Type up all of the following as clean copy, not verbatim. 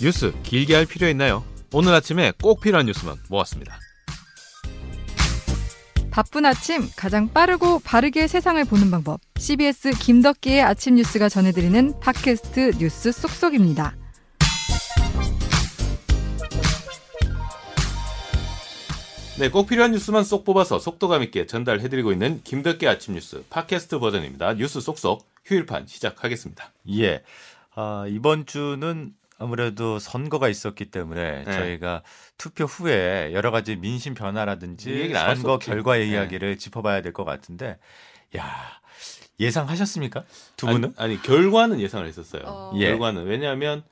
뉴스 길게 할 필요 있나요? 오늘 아침에 꼭 필요한 뉴스만 모았습니다. 바쁜 아침, 가장 빠르고 바르게 세상을 보는 방법. CBS 김덕기의 아침 뉴스가 전해드리는 팟캐스트 뉴스 쏙쏙입니다. 네, 꼭 필요한 뉴스만 쏙 뽑아서 속도감 있게 전달해드리고 있는 김덕기 아침 뉴스 팟캐스트 버전입니다. 뉴스 쏙쏙 휴일판 시작하겠습니다. 예, 이번 주는 아무래도 선거가 있었기 때문에 네. 저희가 투표 후에 여러 가지 민심 변화라든지 선거 결과의 이야기를 짚어봐야 될 것 같은데, 야, 예상하셨습니까? 두 분은? 아니 결과는 예상을 했었어요. 예. 결과는 왜냐하면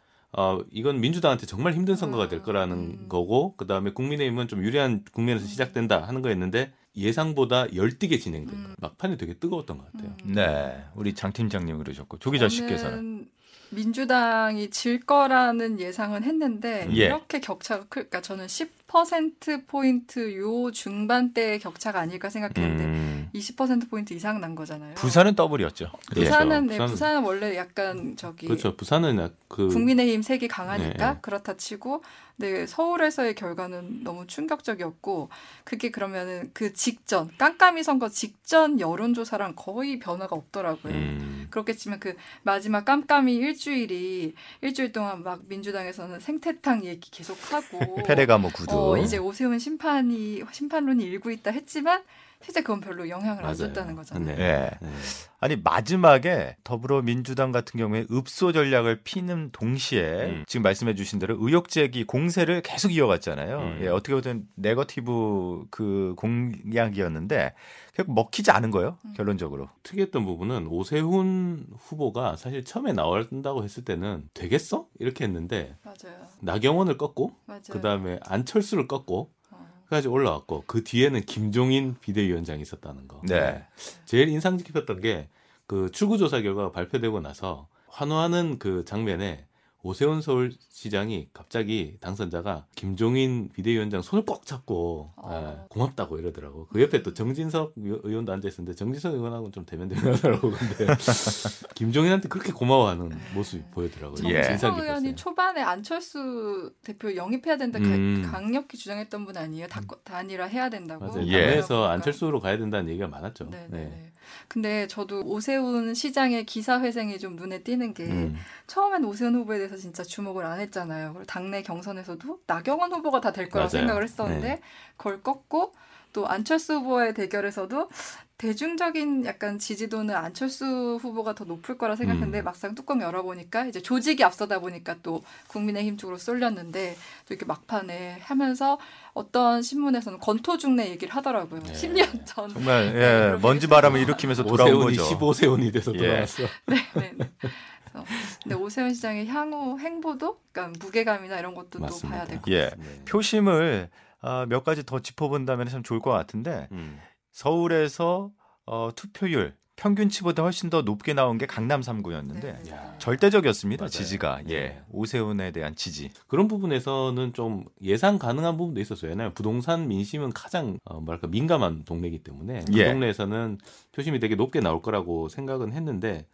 이건 민주당한테 정말 힘든 선거가 될 거라는 거고, 그 다음에 국민의힘은 좀 유리한 국면에서 시작된다 하는 거였는데 예상보다 열띠게 진행된 거예요. 막판이 되게 뜨거웠던 것 같아요. 네, 우리 장 팀장님 그러셨고 조 기자 씨께서는? 민주당이 질 거라는 예상은 했는데 예. 이렇게 격차가 클까? 저는 10%포인트 요 중반대의 격차가 아닐까 생각했는데 20%포인트 이상 난 거잖아요. 부산은 더블이었죠. 부산은, 네, 부산은 원래 약간 저기 그렇죠. 부산은 국민의힘 색이 강하니까 네. 그렇다 치고 네, 서울에서의 결과는 너무 충격적이었고, 그게 그러면은 그 직전 깜깜이 선거 직전 여론조사랑 거의 변화가 없더라고요. 그렇겠지만 그 마지막 깜깜이 일주일 동안 막 민주당에서는 생태탕 얘기 계속하고 페레가모 구두 이제 오세훈 심판론이 일고 있다 했지만 실제 그건 별로 영향을 맞아요. 안 줬다는 거잖아요. 네. 네. 아니 마지막에 더불어민주당 같은 경우에 읍소 전략을 피는 동시에 지금 말씀해 주신 대로 의혹 제기 공세를 계속 이어갔잖아요. 예, 어떻게 보면 네거티브 그 공약이었는데 결국 먹히지 않은 거예요. 결론적으로. 특이했던 부분은 오세훈 후보가 사실 처음에 나온다고 했을 때는 되겠어? 이렇게 했는데 맞아요. 나경원을 꺾고 맞아요. 그다음에 안철수를 꺾고 까지 올라왔고, 그 뒤에는 김종인 비대위원장이 있었다는 거. 네. 제일 인상 깊었던 게 그 출구조사 결과가 발표되고 나서 환호하는 그 장면에 오세훈 서울시장이 갑자기 당선자가 김종인 비대위원장 손을 꼭 잡고 예, 고맙다고 이러더라고. 그 옆에 또 정진석 의원도 앉아있었는데 정진석 의원하고는 좀 대면대면하더라고. 근데 김종인한테 그렇게 고마워하는 모습이 보이더라고요. 정진석 의원이 초반에 안철수 대표 영입해야 된다 강력히 주장했던 분 아니에요? 단일화 해야 된다고. 맞아요. 예. 그래서 안철수로 가야 된다는 얘기가 많았죠. 네. 근데 저도 오세훈 시장의 기사회생이 좀 눈에 띄는 게 처음엔 오세훈 후보에 대해서 진짜 주목을 안 했잖아요. 그리고 당내 경선에서도 나경원 후보가 다 될 거라고 맞아요. 생각을 했었는데 네. 그걸 꺾고 또 안철수 후보의 대결에서도 대중적인 약간 지지도는 안철수 후보가 더 높을 거라 생각했는데 막상 뚜껑 열어보니까 이제 조직이 앞서다 보니까 또 국민의힘 쪽으로 쏠렸는데 또 이렇게 막판에 하면서 어떤 신문에서는 건토중내 얘기를 하더라고요. 네. 10년 전. 정말 예, 먼지 바람을 일으키면서 돌아온 거죠. 15세훈이 돼서 돌아왔어. 예. 네. 근데 오세훈 시장의 향후 행보도 그러니까 무게감이나 이런 것도 맞습니다. 또 봐야 될 것 같습니다. 예. 표심을 몇 가지 더 짚어본다면 참 좋을 것 같은데 서울에서 투표율 평균치보다 훨씬 더 높게 나온 게 강남 3구였는데 절대적이었습니다. 맞아요. 지지가 예, 오세훈에 대한 지지. 그런 부분에서는 좀 예상 가능한 부분도 있었어요. 왜냐하면 부동산 민심은 가장 민감한 동네이기 때문에 그 예. 동네에서는 표심이 되게 높게 나올 거라고 생각은 했는데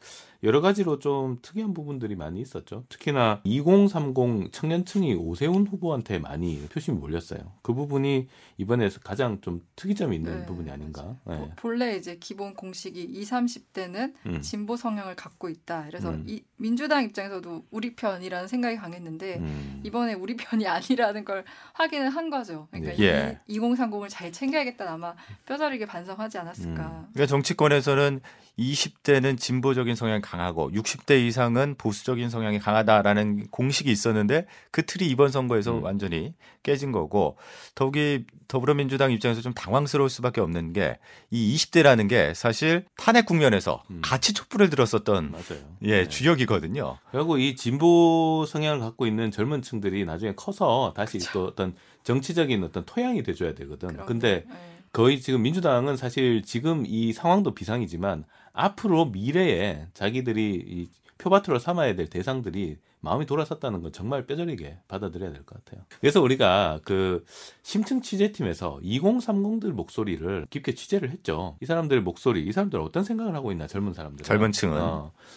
여러 가지로 좀 특이한 부분들이 많이 있었죠. 특히나 2030 청년층이 오세훈 후보한테 많이 표심이 몰렸어요. 그 부분이 이번에서 가장 좀 특이점이 있는 네, 부분이 아닌가. 네. 본래 이제 기본 공식이 20, 30대는 진보 성향을 갖고 있다. 그래서 민주당 입장에서도 우리 편이라는 생각이 강했는데 이번에 우리 편이 아니라는 걸 확인을 한 거죠. 그러니까 예. 2030을 잘 챙겨야겠다는 아마 뼈저리게 반성하지 않았을까. 그러니까 정치권에서는 20대는 진보적인 성향이 강하고 60대 이상은 보수적인 성향이 강하다라는 공식이 있었는데 그 틀이 이번 선거에서 완전히 깨진 거고, 더욱이 더불어민주당 입장에서 좀 당황스러울 수밖에 없는 게 이 20대라는 게 사실 탄핵 국면에서 같이 촛불을 들었었던 맞아요. 예, 네. 주역이거든요. 그리고 이 진보 성향을 갖고 있는 젊은 층들이 나중에 커서 다시 그쵸. 또 어떤 정치적인 어떤 토양이 돼줘야 되거든. 근데 거의 지금 민주당은 사실 지금 이 상황도 비상이지만 앞으로 미래에 자기들이 이 표밭으로 삼아야 될 대상들이 마음이 돌아섰다는 건 정말 뼈저리게 받아들여야 될 것 같아요. 그래서 우리가 그 심층 취재팀에서 2030들 목소리를 깊게 취재를 했죠. 이 사람들의 목소리, 이 사람들은 어떤 생각을 하고 있나, 젊은 사람들. 젊은 층은.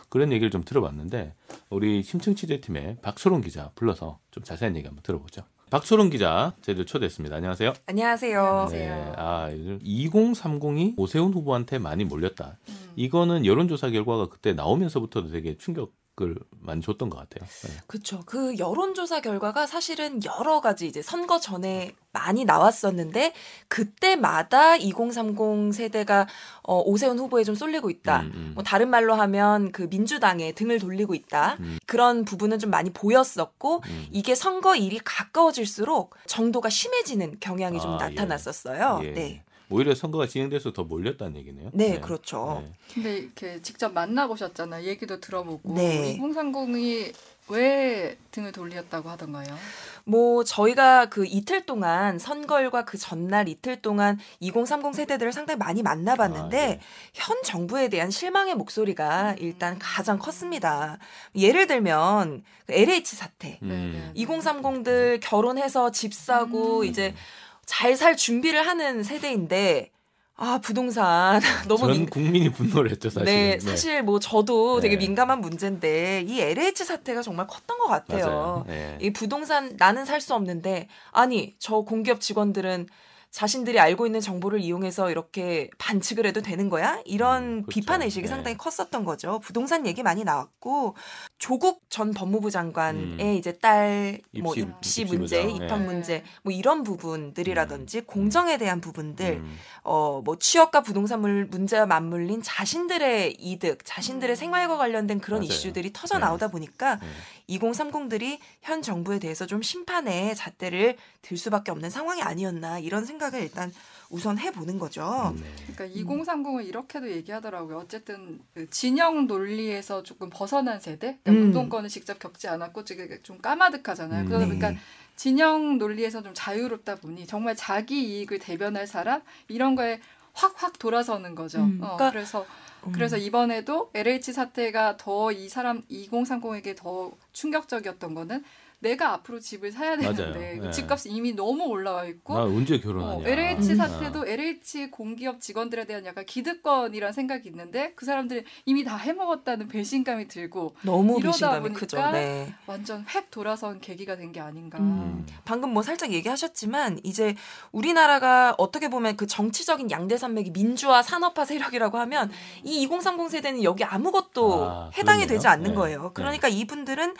그런 얘기를 좀 들어봤는데 우리 심층 취재팀의 박초롱 기자 불러서 좀 자세한 얘기 한번 들어보죠. 박초롱 기자, 저희들 초대했습니다. 안녕하세요. 안녕하세요. 네, 아, 2030이 오세훈 후보한테 많이 몰렸다. 이거는 여론조사 결과가 그때 나오면서부터도 되게 충격을 많이 줬던 것 같아요. 네. 그렇죠. 그 여론조사 결과가 사실은 여러 가지 이제 선거 전에 많이 나왔었는데 그때마다 2030 세대가 오세훈 후보에 좀 쏠리고 있다. 뭐 다른 말로 하면 그 민주당에 등을 돌리고 있다. 그런 부분은 좀 많이 보였었고 이게 선거일이 가까워질수록 정도가 심해지는 경향이 좀 나타났었어요. 예. 네. 오히려 선거가 진행돼서 더 몰렸다는 얘기네요. 네, 네. 그렇죠. 네. 근데 이렇게 직접 만나보셨잖아요. 얘기도 들어보고. 네. 2030이 왜 등을 돌렸다고 하던가요? 뭐 저희가 그 이틀 동안 선거일과 그 전날 이틀 동안 2030 세대들을 상당히 많이 만나봤는데 네. 현 정부에 대한 실망의 목소리가 일단 가장 컸습니다. 예를 들면 LH 사태. 2030들 결혼해서 집 사고 이제 잘 살 준비를 하는 세대인데 아 부동산 너무 전 국민이 분노를 했죠 사실. 네, 사실 뭐 저도 되게 민감한 문제인데 이 LH 사태가 정말 컸던 것 같아요. 네. 이 부동산 나는 살 수 없는데 아니 저 공기업 직원들은 자신들이 알고 있는 정보를 이용해서 이렇게 반칙을 해도 되는 거야? 이런 그렇죠. 비판 의식이 상당히 컸었던 거죠. 부동산 얘기 많이 나왔고 조국 전 법무부 장관의 이제 딸 뭐 입시 문제, 입학 문제 뭐 이런 부분들이라든지 공정에 대한 부분들, 뭐 취업과 부동산 문제와 맞물린 자신들의 이득, 자신들의 생활과 관련된 그런 이슈들이 터져 나오다 보니까 2030들이 현 정부에 대해서 좀 심판의 잣대를 들 수밖에 없는 상황이 아니었나 이런 생각. 일단 우선 해보는 거죠. 그러니까 2030은 이렇게도 얘기하더라고요. 어쨌든 진영 논리에서 조금 벗어난 세대, 그러니까 운동권을 직접 겪지 않았고 좀 까마득하잖아요. 그러다 보니까 진영 논리에서 좀 자유롭다 보니 정말 자기 이익을 대변할 사람 이런 거에 확확 돌아서는 거죠. 그러니까, 그래서 이번에도 LH 사태가 더 이 사람 2030에게 더 충격적이었던 거는. 내가 앞으로 집을 사야 되는데 네. 집값이 이미 너무 올라와 있고 나 언제 결혼하냐. LH 사태도 LH 공기업 직원들에 대한 약간 기득권이라는 생각이 있는데 그 사람들이 이미 다 해먹었다는 배신감이 들고 너무 이러다 배신감이 크죠. 네. 완전 획 돌아선 계기가 된 게 아닌가. 방금 뭐 살짝 얘기하셨지만 이제 우리나라가 어떻게 보면 그 정치적인 양대 산맥이 민주화 산업화 세력이라고 하면 이 2030 세대는 여기 아무것도 해당이 되지 않는 거예요. 그러니까 이분들은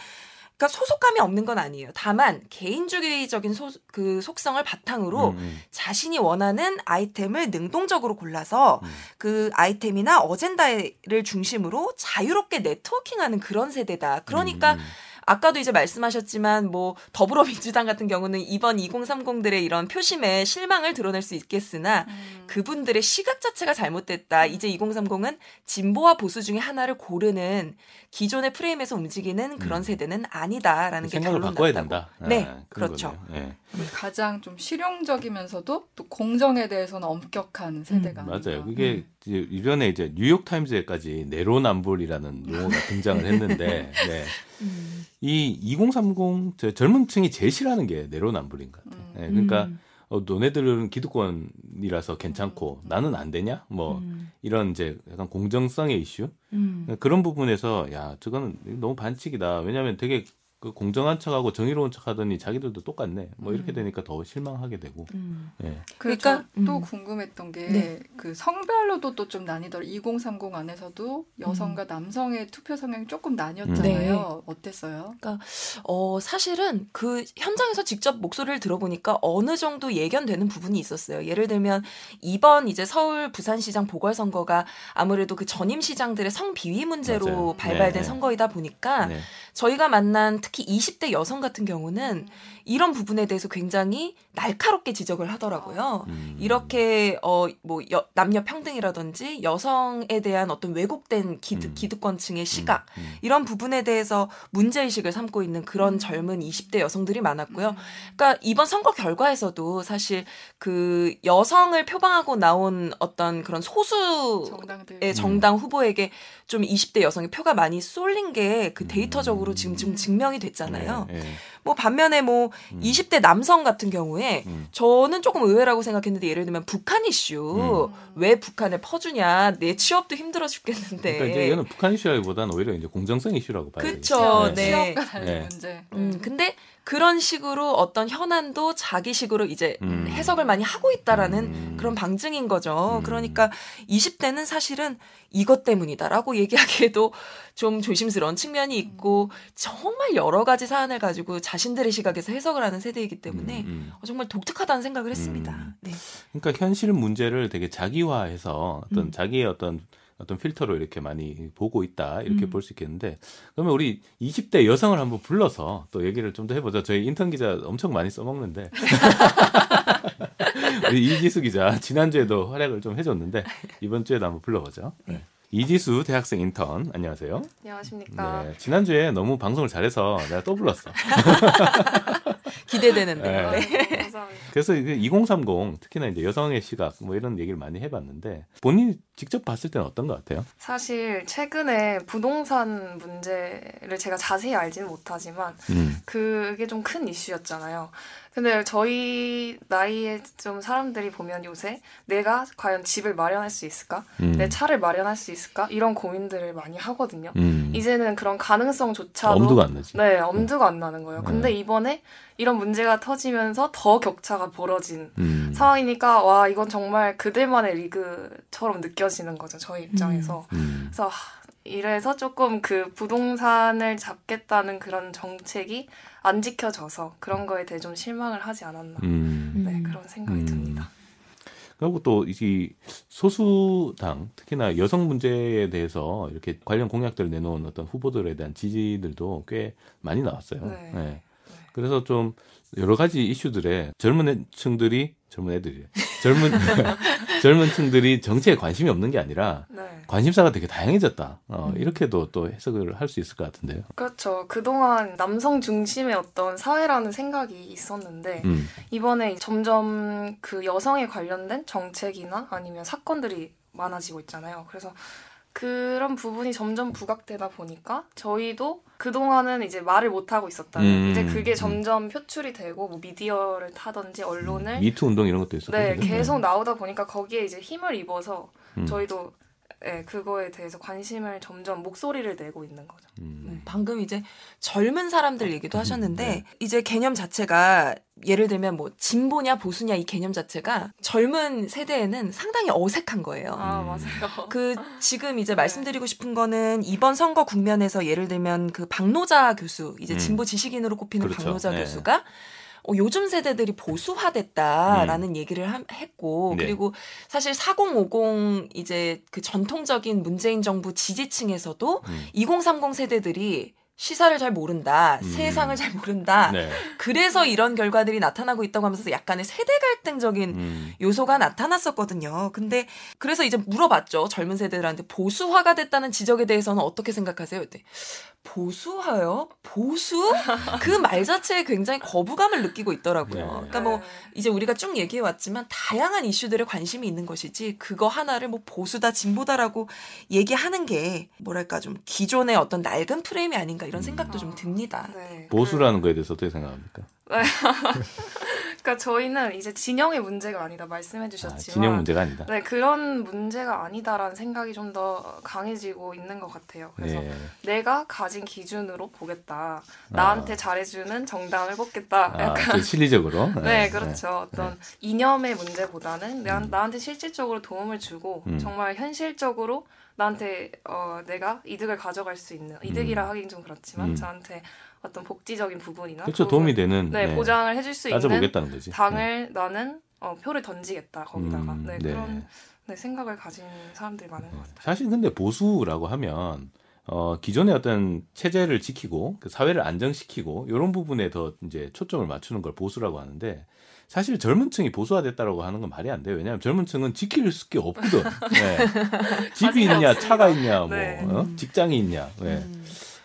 그러니까 소속감이 없는 건 아니에요. 다만 개인주의적인 그 속성을 바탕으로 자신이 원하는 아이템을 능동적으로 골라서 그 아이템이나 어젠다를 중심으로 자유롭게 네트워킹하는 그런 세대다. 그러니까 아까도 이제 말씀하셨지만 뭐 더불어민주당 같은 경우는 이번 2030들의 이런 표심에 실망을 드러낼 수 있겠으나 그분들의 시각 자체가 잘못됐다. 이제 2030은 진보와 보수 중에 하나를 고르는 기존의 프레임에서 움직이는 그런 세대는 아니다라는 게 결론 났다고. 생각을 바꿔야 된다. 네, 아, 그렇죠. 네. 가장 좀 실용적이면서도 또 공정에 대해서는 엄격한 세대가 맞아요. 그게 이번에 이제 뉴욕타임즈에까지 내로남불이라는 용어가 등장을 했는데 네. 이 2030 젊은 층이 제일 싫어하는 게 내로남불인 것 같아요. 네, 그러니까 너네들은 기득권이라서 괜찮고 나는 안 되냐? 뭐 이런 이제 약간 공정성의 이슈 그런 부분에서 야 저건 너무 반칙이다. 왜냐하면 되게 그 공정한 척하고 정의로운 척하더니 자기들도 똑같네. 뭐 이렇게 되니까 더 실망하게 되고. 네. 그러니까 또 궁금했던 게 그 성별로도 또 좀 나뉘더라고요. 2030 안에서도 여성과 남성의 투표 성향이 조금 나뉘었잖아요. 네. 어땠어요? 그러니까 사실은 그 현장에서 직접 목소리를 들어보니까 어느 정도 예견되는 부분이 있었어요. 예를 들면 이번 이제 서울 부산시장 보궐선거가 아무래도 그 전임 시장들의 성비위 문제로 발발된 선거이다 보니까 저희가 만난 특히 20대 여성 같은 경우는 이런 부분에 대해서 굉장히 날카롭게 지적을 하더라고요. 이렇게 남녀 평등이라든지 여성에 대한 어떤 왜곡된 기득권층의 시각 이런 부분에 대해서 문제의식을 삼고 있는 그런 젊은 20대 여성들이 많았고요. 그러니까 이번 선거 결과에서도 사실 그 여성을 표방하고 나온 어떤 그런 소수의 정당 후보에게 좀 20대 여성의 표가 많이 쏠린 게 그 데이터적으로 지금 증명이 됐잖아요. 네, 네. 뭐 반면에 20대 남성 같은 경우에 저는 조금 의외라고 생각했는데 예를 들면 북한 이슈 왜 북한에 퍼주냐 내 취업도 힘들어 죽겠는데. 그러니까 이제 얘는 북한 이슈라기보다는 오히려 이제 공정성 이슈라고 봐야 되겠죠. 그렇죠. 취업과 관련 문제. 근데 그런 식으로 어떤 현안도 자기식으로 이제 해석을 많이 하고 있다라는 그런 방증인 거죠. 그러니까 20대는 사실은 이것 때문이다라고 얘기하기에도 좀 조심스러운 측면이 있고 정말 여러 가지 사안을 가지고 자신들의 시각에서 해석을 하는 세대이기 때문에 정말 독특하다는 생각을 했습니다. 네. 그러니까 현실 문제를 되게 자기화해서 어떤 자기의 어떤 필터로 이렇게 많이 보고 있다 이렇게 볼 수 있겠는데 그러면 우리 20대 여성을 한번 불러서 또 얘기를 좀 더 해보자. 저희 인턴 기자 엄청 많이 써먹는데 우리 이지수 기자 지난주에도 활약을 좀 해줬는데 이번 주에도 한번 불러보죠. 네. 이지수 대학생 인턴 안녕하세요. 안녕하십니까. 네, 지난주에 너무 방송을 잘해서 내가 또 불렀어. 기대되는데. 네. 네. 감사합니다. 그래서 2030 특히나 이제 여성의 시각 뭐 이런 얘기를 많이 해봤는데 본인이 직접 봤을 때는 어떤 것 같아요? 사실 최근에 부동산 문제를 제가 자세히 알지는 못하지만 그게 좀 큰 이슈였잖아요. 근데 저희 나이에 좀 사람들이 보면 요새 내가 과연 집을 마련할 수 있을까? 내 차를 마련할 수 있을까? 이런 고민들을 많이 하거든요. 이제는 그런 가능성조차도 엄두가 안 나지. 네, 엄두가 안 나는 거예요. 근데 이번에 이런 문제가 터지면서 더 격차가 벌어진 상황이니까 와 이건 정말 그들만의 리그처럼 느껴지는 거죠. 저희 입장에서. 그래서 이래서 조금 그 부동산을 잡겠다는 그런 정책이 안 지켜져서 그런 거에 대해 좀 실망을 하지 않았나. 네, 그런 생각이 듭니다. 그리고 또 이 소수당, 특히나 여성 문제에 대해서 이렇게 관련 공약들을 내놓은 어떤 후보들에 대한 지지들도 꽤 많이 나왔어요. 네. 네. 그래서 좀 여러 가지 이슈들에 젊은 층들이 정치에 관심이 없는 게 아니라 네. 관심사가 되게 다양해졌다. 이렇게도 또 해석을 할 수 있을 것 같은데요. 그렇죠. 그동안 남성 중심의 어떤 사회라는 생각이 있었는데 이번에 점점 그 여성에 관련된 정책이나 아니면 사건들이 많아지고 있잖아요. 그래서 그런 부분이 점점 부각되다 보니까 저희도 그동안은 이제 말을 못하고 있었다면 이제 그게 점점 표출이 되고 뭐 미디어를 타든지 언론을 미투 운동 이런 것도 있었거든요. 네, 계속 나오다 보니까 거기에 이제 힘을 입어서 저희도 네, 그거에 대해서 관심을 점점 목소리를 내고 있는 거죠. 네. 방금 이제 젊은 사람들 얘기도 하셨는데 네. 이제 개념 자체가 예를 들면 뭐 진보냐 보수냐 이 개념 자체가 젊은 세대에는 상당히 어색한 거예요. 아, 맞아요. 그 지금 이제 말씀드리고 싶은 거는 이번 선거 국면에서 예를 들면 그 박노자 교수 이제 진보 지식인으로 꼽히는 그렇죠. 박노자 네. 교수가 요즘 세대들이 보수화됐다라는 얘기를 했고 네. 그리고 사실 4050 이제 그 전통적인 문재인 정부 지지층에서도 2030 세대들이 시사를 잘 모른다. 세상을 잘 모른다. 네. 그래서 이런 결과들이 나타나고 있다고 하면서 약간의 세대 갈등적인 요소가 나타났었거든요. 근데 그래서 이제 물어봤죠. 젊은 세대들한테 보수화가 됐다는 지적에 대해서는 어떻게 생각하세요? 이때 보수화요? 보수? 그 말 자체에 굉장히 거부감을 느끼고 있더라고요. 네. 그러니까 뭐 이제 우리가 쭉 얘기해 왔지만 다양한 이슈들에 관심이 있는 것이지 그거 하나를 뭐 보수다 진보다라고 얘기하는 게 뭐랄까 좀 기존의 어떤 낡은 프레임이 아닌가 이런 생각도 좀 듭니다. 네. 보수라는 거에 대해서 어떻게 생각합니까? 그러니까 저희는 이제 진영의 문제가 아니다 말씀해 주셨지만 진영 문제가 아니다. 네, 그런 문제가 아니다라는 생각이 좀 더 강해지고 있는 것 같아요. 그래서 예. 내가 가진 기준으로 보겠다. 나한테 잘해주는 정당을 뽑겠다. 약간 실리적으로. 네, 그렇죠. 어떤 이념의 문제보다는 나한테 실질적으로 도움을 주고 정말 현실적으로 나한테 내가 이득을 가져갈 수 있는 이득이라 하긴 좀 그렇지만 저한테 어떤 복지적인 부분이나 그렇죠 도움이 되는 네, 보장을 해줄 수 있는 거지. 당을 나는 표를 던지겠다 거기다가 네, 그런 네. 네, 생각을 가진 사람들이 많은 것 같아요. 사실 근데 보수라고 하면 기존의 어떤 체제를 지키고 그 사회를 안정시키고 이런 부분에 더 이제 초점을 맞추는 걸 보수라고 하는데, 사실 젊은 층이 보수화됐다라고 하는 건 말이 안 돼요. 왜냐하면 젊은 층은 지킬 게 없거든. 네. 집이 있냐, 차가 있냐, 뭐 네. 직장이 있냐. 네.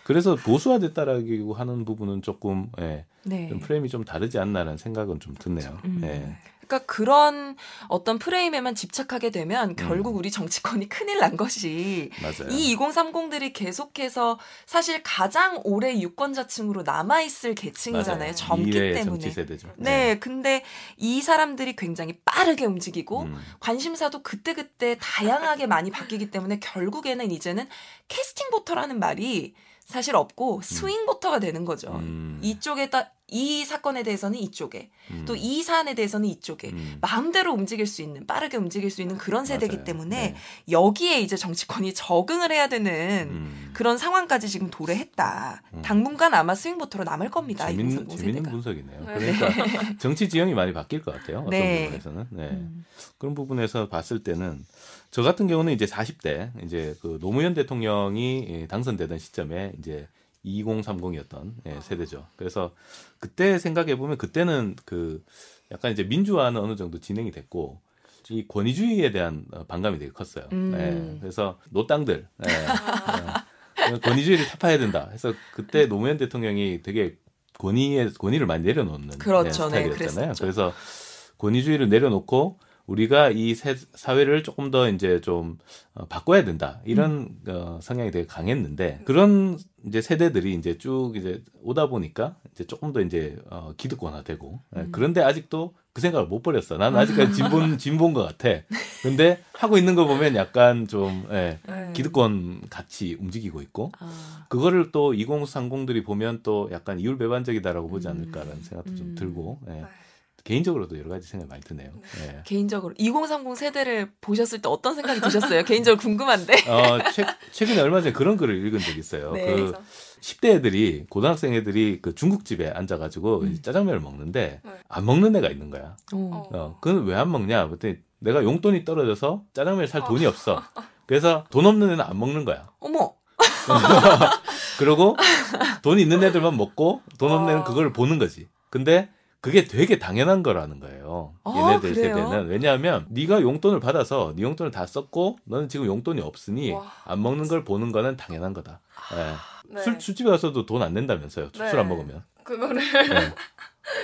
그래서 보수화됐다라고 하는 부분은 조금 예, 네. 좀 프레임이 좀 다르지 않나라는 생각은 좀 드네요. 예. 그러니까 그런 어떤 프레임에만 집착하게 되면 결국 우리 정치권이 큰일 난 것이 맞아요. 이 2030들이 계속해서 사실 가장 오래 유권자층으로 남아있을 계층이잖아요. 맞아요. 젊기 때문에. 정치세대죠. 네. 네. 근데 이 사람들이 굉장히 빠르게 움직이고 관심사도 그때그때 다양하게 많이 바뀌기 때문에 결국에는 이제는 캐스팅 보터라는 말이 사실 없고 스윙 보터가 되는 거죠. 이쪽에다 이 사건에 대해서는 이쪽에 또 이 사안에 대해서는 이쪽에 마음대로 움직일 수 있는, 빠르게 움직일 수 있는 그런 세대이기 맞아요. 때문에 네. 여기에 이제 정치권이 적응을 해야 되는 그런 상황까지 지금 도래했다. 당분간 아마 스윙 보터로 남을 겁니다. 재밌는 분석이네요. 그러니까 네. 정치 지형이 많이 바뀔 것 같아요. 어떤 네. 부분에서는 네. 그런 부분에서 봤을 때는 저 같은 경우는 이제 40대 이제 그 노무현 대통령이 당선되던 시점에 이제 2030이었던 예, 세대죠. 그래서 그때 생각해 보면 그때는 그 약간 이제 민주화는 어느 정도 진행이 됐고 이 권위주의에 대한 반감이 되게 컸어요. 예, 그래서 노땅들 예, 권위주의를 타파해야 된다. 그래서 그때 노무현 대통령이 되게 권위를 많이 내려놓는 그렇죠, 예, 스타일이었잖아요. 네, 그래서 권위주의를 내려놓고 우리가 이 사회를 조금 더 이제 좀 바꿔야 된다. 이런 성향이 되게 강했는데, 그런 이제 세대들이 이제 쭉 이제 오다 보니까 이제 조금 더 이제 기득권화되고, 그런데 아직도 그 생각을 못 버렸어. 난 아직까지 진보인 것 같아. 근데 하고 있는 거 보면 약간 좀 예, 기득권 같이 움직이고 있고, 그거를 또 2030들이 보면 또 약간 이율배반적이다라고 보지 않을까라는 생각도 좀 들고, 예. 개인적으로도 여러 가지 생각이 많이 드네요. 네. 개인적으로 2030 세대를 보셨을 때 어떤 생각이 드셨어요? 개인적으로 궁금한데. 최근에 얼마 전에 그런 글을 읽은 적이 있어요. 네, 그 10대 애들이, 고등학생 애들이 그 중국집에 앉아가지고 짜장면을 먹는데 안 먹는 애가 있는 거야. 그건 왜 안 먹냐? 그랬더니 내가 용돈이 떨어져서 짜장면을 살 돈이 없어. 그래서 돈 없는 애는 안 먹는 거야. 어머. 그리고 돈 있는 애들만 먹고 돈 없는 애는 그걸 보는 거지. 근데 그게 되게 당연한 거라는 거예요. 얘네들 그래요? 세대는. 왜냐하면 네가 용돈을 받아서 네 용돈을 다 썼고 너는 지금 용돈이 없으니 와, 안 먹는 걸 보는 거는 당연한 거다. 예. 네. 술집에 가서도 돈 안 낸다면서요. 네. 술 안 먹으면. 그거를 네.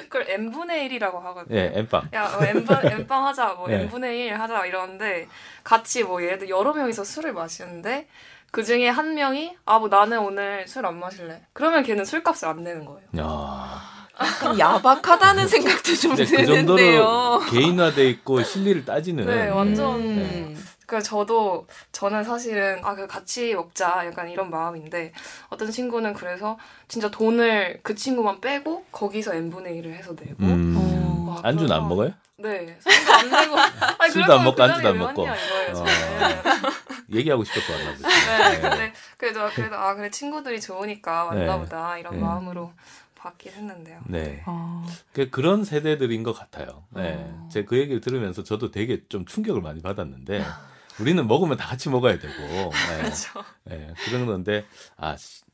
그걸 n분의 1이라고 하거든요. 예, n빵. 야, n빵 하자, 뭐 네. n분의 1 하자 이러는데 같이 뭐 예를 들어 여러 명이서 술을 마시는데 그 중에 한 명이 아, 뭐 나는 오늘 술 안 마실래. 그러면 걔는 술값을 안 내는 거예요. 야. 약간 야박하다는 생각도 좀 드는데요. 그 정도로 개인화돼 있고 실리를 따지는. 네, 완전. 네. 그러니까 저는 사실은 같이 먹자 약간 이런 마음인데, 어떤 친구는 그래서 진짜 돈을 그 친구만 빼고 거기서 n분의 1을 해서 내고. 와, 안주는 안 먹어요? 네. 안 내고. 아니, 술도 안 먹고 안주도 안 먹고. 얘기하고 싶었고 만나보죠. 네, 근데 그래도 그래 친구들이 좋으니까 만나보다 네. 이런 마음으로. 받긴 했는데요. 네. 그런 세대들인 것 같아요. 네. 제가 그 얘기를 들으면서 저도 되게 좀 충격을 많이 받았는데, 우리는 먹으면 다 같이 먹어야 되고. 네. 그렇죠. 네. 그런 건데,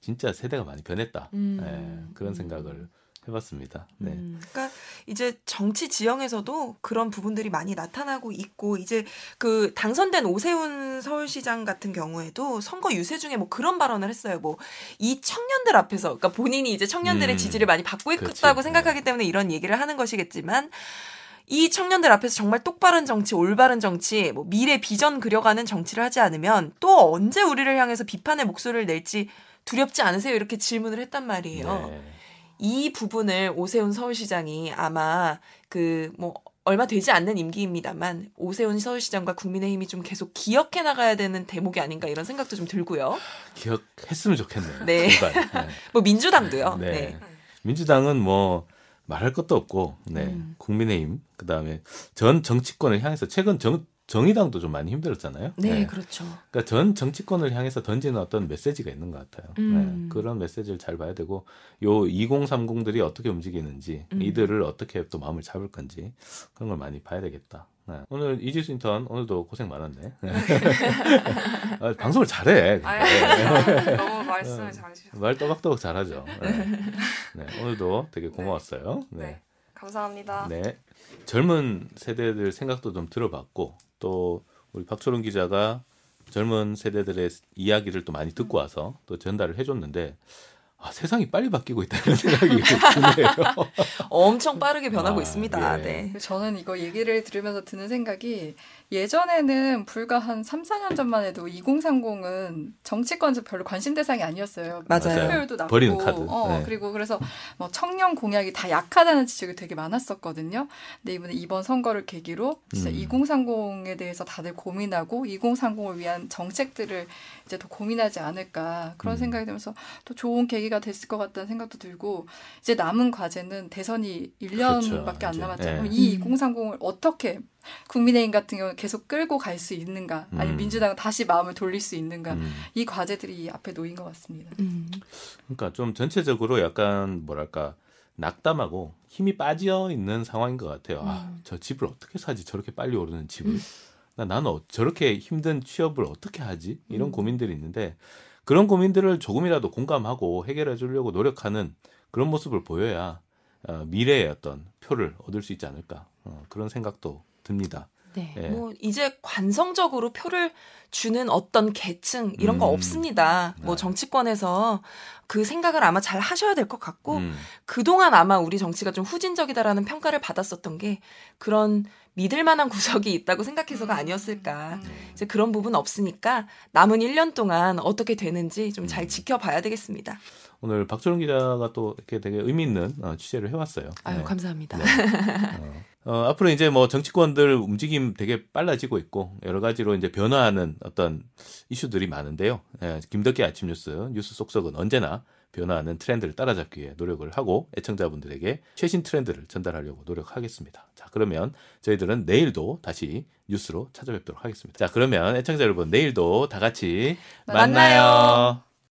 진짜 세대가 많이 변했다. 네. 그런 생각을 해봤습니다. 네. 그러니까 이제 정치 지형에서도 그런 부분들이 많이 나타나고 있고, 이제 그 당선된 오세훈 서울시장 같은 경우에도 선거 유세 중에 뭐 그런 발언을 했어요. 뭐 이 청년들 앞에서, 그러니까 본인이 이제 청년들의 지지를 많이 받고 있다고 생각하기 때문에 이런 얘기를 하는 것이겠지만, 이 청년들 앞에서 정말 똑바른 정치, 올바른 정치, 뭐 미래 비전 그려가는 정치를 하지 않으면 또 언제 우리를 향해서 비판의 목소리를 낼지 두렵지 않으세요? 이렇게 질문을 했단 말이에요. 네. 이 부분을 오세훈 서울시장이 아마 얼마 되지 않는 임기입니다만 오세훈 서울시장과 국민의힘이 좀 계속 기억해 나가야 되는 대목이 아닌가 이런 생각도 좀 들고요. 기억했으면 좋겠네요. 네. 네. 뭐 민주당도요. 네. 네. 민주당은 뭐 말할 것도 없고, 네. 국민의힘, 그 다음에 전 정치권을 향해서 최근 정의당도 좀 많이 힘들었잖아요. 네, 네. 그렇죠. 그러니까 전 정치권을 향해서 던지는 어떤 메시지가 있는 것 같아요. 네, 그런 메시지를 잘 봐야 되고, 요 2030들이 어떻게 움직이는지, 이들을 어떻게 또 마음을 잡을 건지, 그런 걸 많이 봐야 되겠다. 네. 오늘 이지수 인턴 오늘도 고생 많았네. 아, 방송을 잘해. 너무 말씀을 잘하시죠. 말 또박또박 잘하죠. 네. 네, 오늘도 되게 고마웠어요. 네. 네. 감사합니다. 네, 젊은 세대들 생각도 좀 들어봤고 또 우리 박초롱 기자가 젊은 세대들의 이야기를 또 많이 듣고 와서 또 전달을 해줬는데 아, 세상이 빨리 바뀌고 있다는 생각이 드네요. 엄청 빠르게 변하고 있습니다. 예. 네. 저는 이거 얘기를 들으면서 드는 생각이 예전에는 불과 한 3, 4년 전만 해도 2030은 정치권에서 별로 관심 대상이 아니었어요. 맞아요. 투표율도 낮고. 버리는 카드. 네. 그리고 그래서 뭐 청년 공약이 다 약하다는 지적이 되게 많았었거든요. 근데 이번 선거를 계기로 진짜 2030에 대해서 다들 고민하고 2030을 위한 정책들을 이제 더 고민하지 않을까 그런 생각이 들면서 또 좋은 계기가 됐을 것 같다는 생각도 들고 이제 남은 과제는 대선이 1년밖에 그렇죠. 안 남았잖아요. 네. 이 2030을 어떻게 국민의힘 같은 경우는 계속 끌고 갈 수 있는가 아니면 민주당은 다시 마음을 돌릴 수 있는가 이 과제들이 앞에 놓인 것 같습니다. 그러니까 좀 전체적으로 약간 뭐랄까 낙담하고 힘이 빠져 있는 상황인 것 같아요. 아, 저 집을 어떻게 사지? 저렇게 빨리 오르는 집을. 나는 저렇게 힘든 취업을 어떻게 하지? 이런 고민들이 있는데 그런 고민들을 조금이라도 공감하고 해결해 주려고 노력하는 그런 모습을 보여야 미래의 어떤 표를 얻을 수 있지 않을까 그런 생각도 듭니다. 네, 예. 뭐 이제 관성적으로 표를 주는 어떤 계층 이런 거 없습니다. 뭐 정치권에서 그 생각을 아마 잘 하셔야 될 것 같고 그동안 아마 우리 정치가 좀 후진적이다라는 평가를 받았었던 게 그런 믿을 만한 구석이 있다고 생각해서가 아니었을까. 이제 그런 부분 없으니까 남은 1년 동안 어떻게 되는지 좀 잘 지켜봐야 되겠습니다. 오늘 박초롱 기자가 또 이렇게 되게 의미 있는 취재를 해왔어요. 아유, 네. 감사합니다. 네. 앞으로 이제 뭐 정치권들 움직임 되게 빨라지고 있고 여러 가지로 이제 변화하는 어떤 이슈들이 많은데요. 예, 김덕기 아침 뉴스 속속은 언제나 변화하는 트렌드를 따라잡기 위해 노력을 하고 애청자분들에게 최신 트렌드를 전달하려고 노력하겠습니다. 자, 그러면 저희들은 내일도 다시 뉴스로 찾아뵙도록 하겠습니다. 자, 그러면 애청자 여러분 내일도 다 같이 만나요.